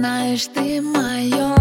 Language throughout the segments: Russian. знаешь, ты моё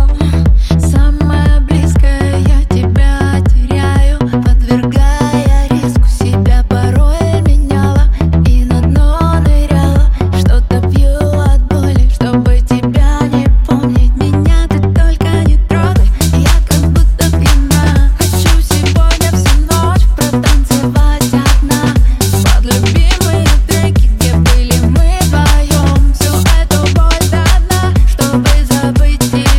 самое близкое, я тебя теряю, подвергая риску себя, порой меняла и на дно ныряла, что-то пью от боли, чтобы тебя не помнить. Меня ты только не трогай, я как будто пьяна, хочу сегодня всю ночь протанцевать одна под любимые треки, где были мы вдвоем. Всю эту боль до дна, чтобы забыть тебя.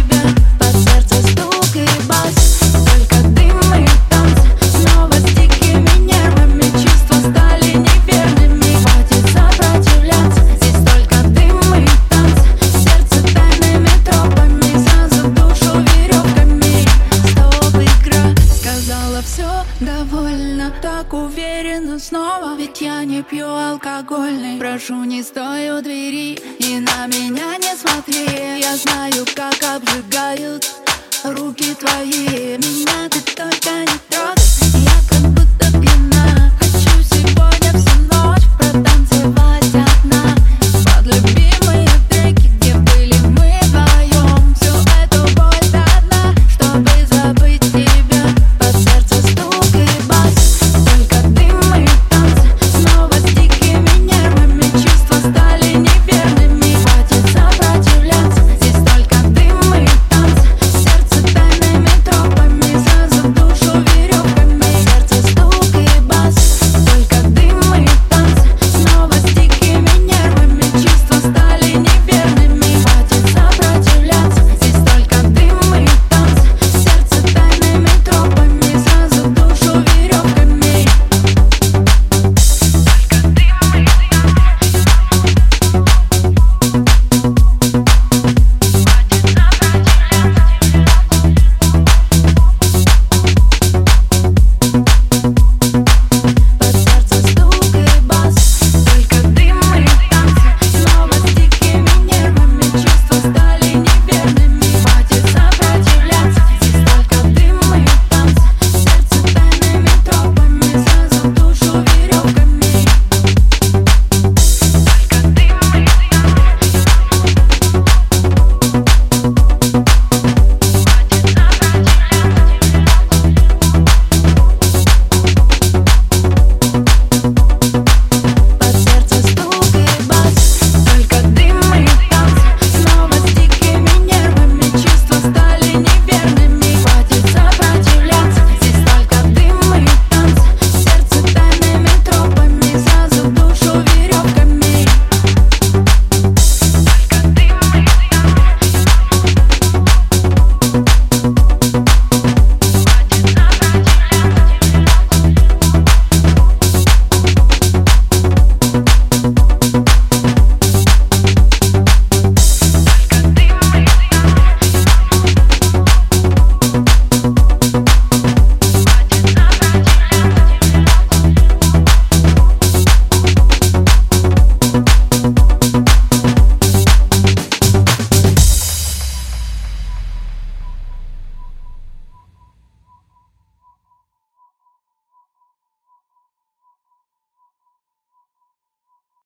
Под сердце стук и бас, только дым и танцы. Снова с дикими нервами чувства стали неверными. Хватит сопротивляться, здесь только дым и танцы. Сердце тайными тропами, за душу веревками. Стоп, игра, сказала все, довольно. Так уверенно снова, ведь я не пью алкогольный. Прошу, не стой у двери и на меня не смотри. Я знаю, как обжигают руки твои. Меня ты только